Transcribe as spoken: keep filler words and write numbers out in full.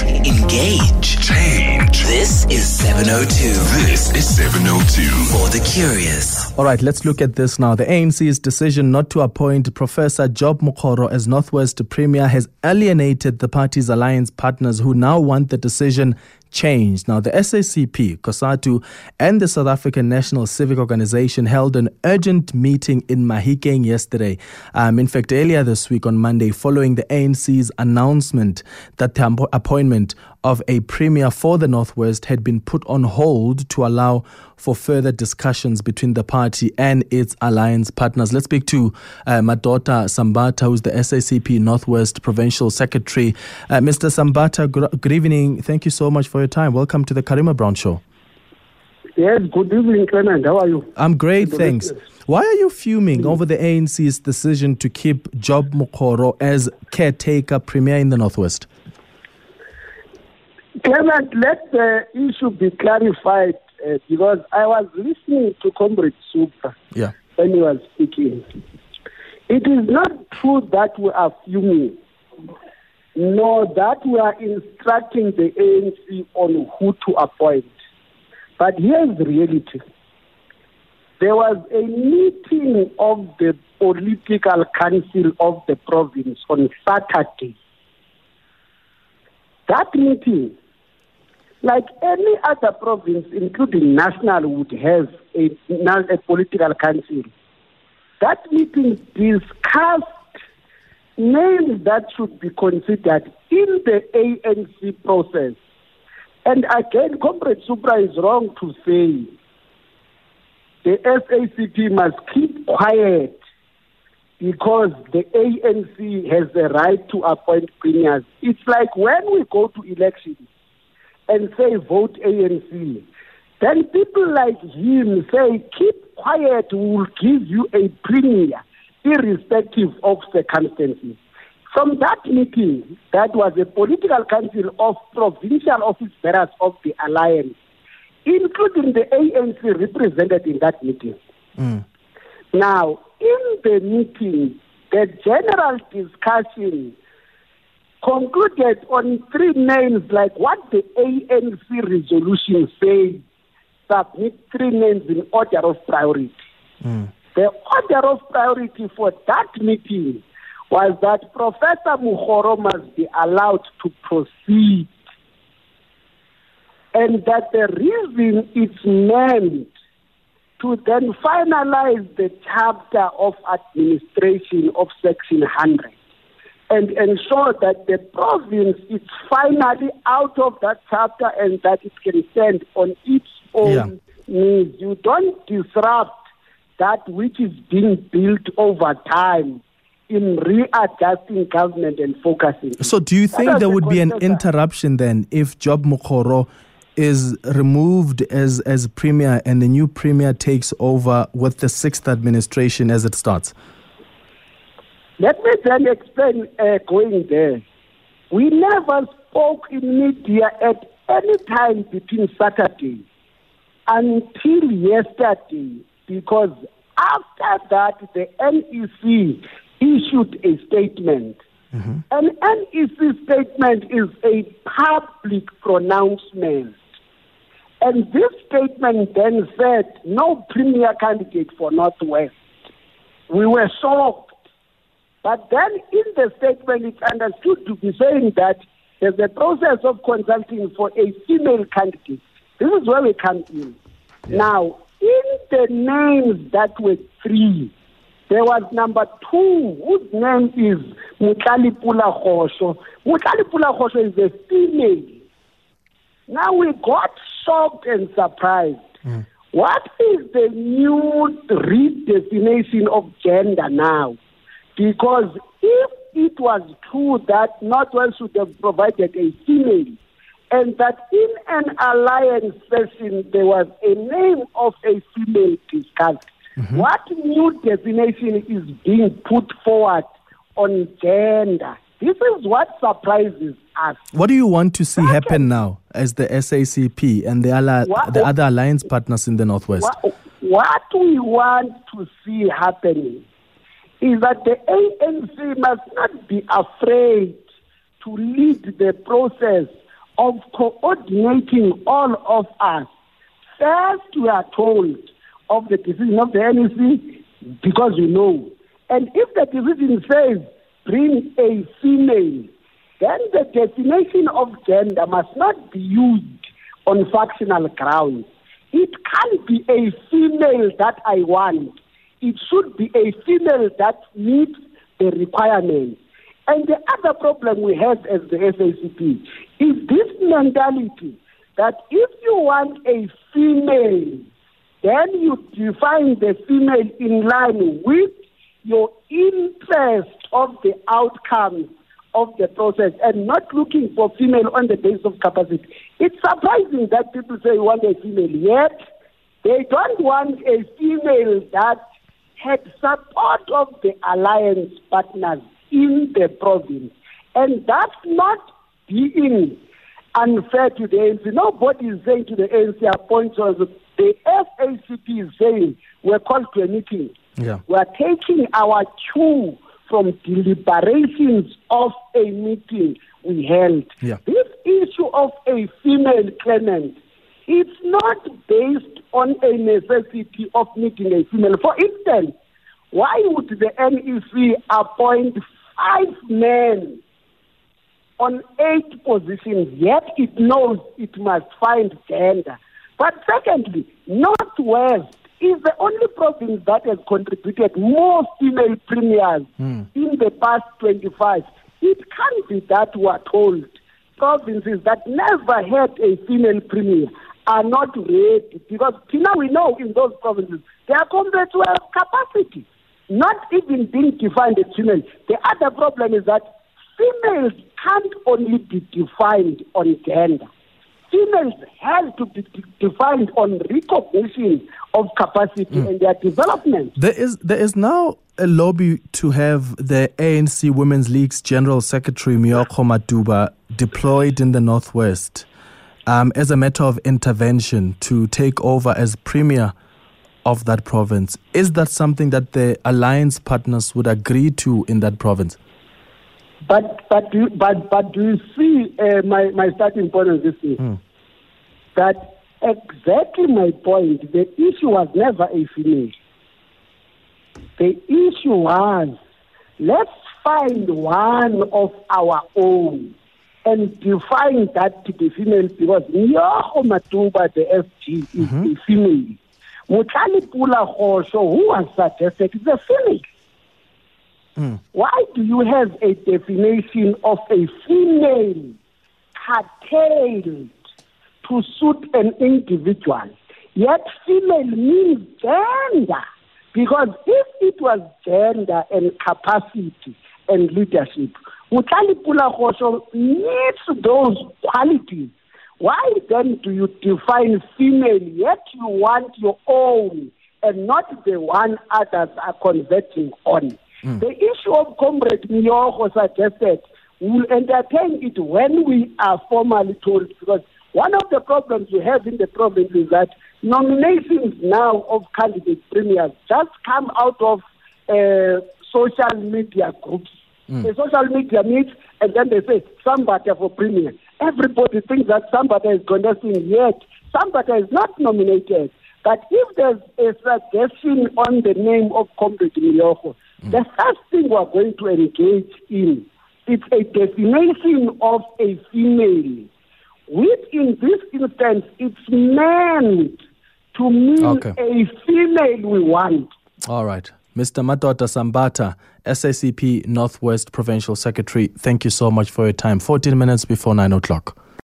Connect. Engage. Change. This is seven oh two. This is seven oh two. For the curious. All right, let's look at this now. The A N C's decision not to appoint Professor Job Mokgoro as North West Premier has alienated the party's alliance partners who now want the decision changed. Now, the S A C P, COSATU, and the South African National Civic Organization held an urgent meeting in Mahikeng yesterday. Um, in fact, earlier this week on Monday, following the A N C's announcement that the appointment of a premier for the North West had been put on hold to allow for further discussions between the party and its alliance partners. Let's speak to uh, Madoda Sambatha, who's the S A C P North West Provincial Secretary. Uh, Mister Sambatha, good, good evening. Thank you so much for your time. Welcome to the Karima Brown Show. Yes, good evening, Clement. How are you? I'm great, good thanks. Good. Why are you fuming mm-hmm. over the A N C's decision to keep Job Mokgoro as caretaker premier in the North West? Clement, let the issue be clarified uh, because I was listening to Comrade Super yeah. when he was speaking. It is not true that we are fuming, nor that we are instructing the A N C on who to appoint. But here's the reality. There was a meeting of the political council of the province on Saturday. That meeting, like any other province, including national, would have a, a political council. That meeting discussed names that should be considered in the A N C process. And again, Comrade Supra is wrong to say the S A C P must keep quiet because the A N C has the right to appoint premiers. It's like when we go to elections and say vote A N C, then people like him say keep quiet, we will give you a premier irrespective of circumstances. From that meeting, that was a political council of provincial office bearers of the alliance, including the A N C represented in that meeting. Mm. Now, in the meeting, the general discussion concluded on three names, like what the A N C resolution says, submit three names in order of priority. Mm. The order of priority for that meeting was that Professor Mokgoro must be allowed to proceed, and that the reason it's meant to then finalize the chapter of administration of Section one hundred and ensure that the province is finally out of that chapter and that it can stand on its own yeah. needs. You don't disrupt that which is being built over time in readjusting government and focusing. So do you think there would be an interruption then if Job Mokgoro is removed as, as premier and the new premier takes over with the sixth administration as it starts? Let me then explain uh, going there. We never spoke in media at any time between Saturday until yesterday, because after that the N E C issued a statement. Mm-hmm. An N E C statement is a public pronouncement. And this statement then said, no premier candidate for North West. We were shocked. But then in the statement, it's understood to be saying that there's a process of consulting for a female candidate. This is where we come in. Yeah. Now, in the names that were three, there was number two, whose name is Mokgadi Pula-Kgoshi. Mokgadi Pula-Kgoshi is a female. Now we got shocked and surprised. Mm. What is the new redefinition of gender now? Because if it was true that North West should have provided a female, and that in an alliance session there was a name of a female discussed, mm-hmm. what new definition is being put forward on gender? This is what surprises us. What do you want to see Second, happen now as the S A C P and the, alli- what, the other alliance partners in the North West? What, what we want to see happening is that the A N C must not be afraid to lead the process of coordinating all of us. First, we are told of the decision of the N E C because you know. And if the decision says bring a female, then the definition of gender must not be used on factional grounds. It can't be a female that I want. It should be a female that meets the requirements. And the other problem we have as the S A C P is this mentality that if you want a female, then you define the female in line with your interest of the outcomes of the process and not looking for female on the basis of capacity. It's surprising that people say you want a female, yet they don't want a female that had support of the alliance partners in the province. And that's not being unfair to the A N C. Nobody is saying to the A N C appointments. The S A C P is saying we're called to a meeting. Yeah. We're taking our cue from deliberations of a meeting we held. Yeah. This issue of a female claimant, it's not based on a necessity of meeting a female. For instance, why would the N E C appoint five men on eight positions, yet it knows it must find gender? But secondly, North West is the only province that has contributed more female premiers mm. in the past twenty-five. It can't be that we're told provinces that never had a female premier are not ready, because now we know in those provinces they are compared to have capacity, not even being defined as female. The other problem is that females can't only be defined on gender. Females have to be defined on recognition of capacity mm. and their development. There is there is now a lobby to have the A N C Women's League's General Secretary Meokgo Matuba deployed in the Northwest um, as a matter of intervention to take over as Premier of that province. Is that something that the alliance partners would agree to in that province? But but but but do you see uh, my my starting point on this is mm. that exactly my point. The issue was never a female. The issue was let's find one of our own and define that to be female, because Meokgo Matuba, the F G, mm-hmm. is a female. Mokgadi Pula-Kgoshi, who was suggested, is a female. Mm. Why do you have a definition of a female curtailed to suit an individual? Yet female means gender, because if it was gender and capacity and leadership, Mokgadi Pula-Kgoshi needs those qualities. Why then do you define female, yet you want your own and not the one others are converting on? Mm. The issue of Comrade Meokgo suggested we'll entertain it when we are formally told, because one of the problems we have in the province is that nominations now of candidate premiers just come out of uh, social media groups. Mm. The social media meets and then they say, Sambatha for premier. Everybody thinks that Sambatha is contesting, yet Sambatha is not nominated. But if there's a suggestion on the name of Comrade Meokgo, mm. the first thing we're going to engage in is a definition of a female, which in this instance, it's meant to mean okay. a female we want. All right. Mister Madoda Sambatha, S A C P Northwest Provincial Secretary, thank you so much for your time. fourteen minutes before nine o'clock.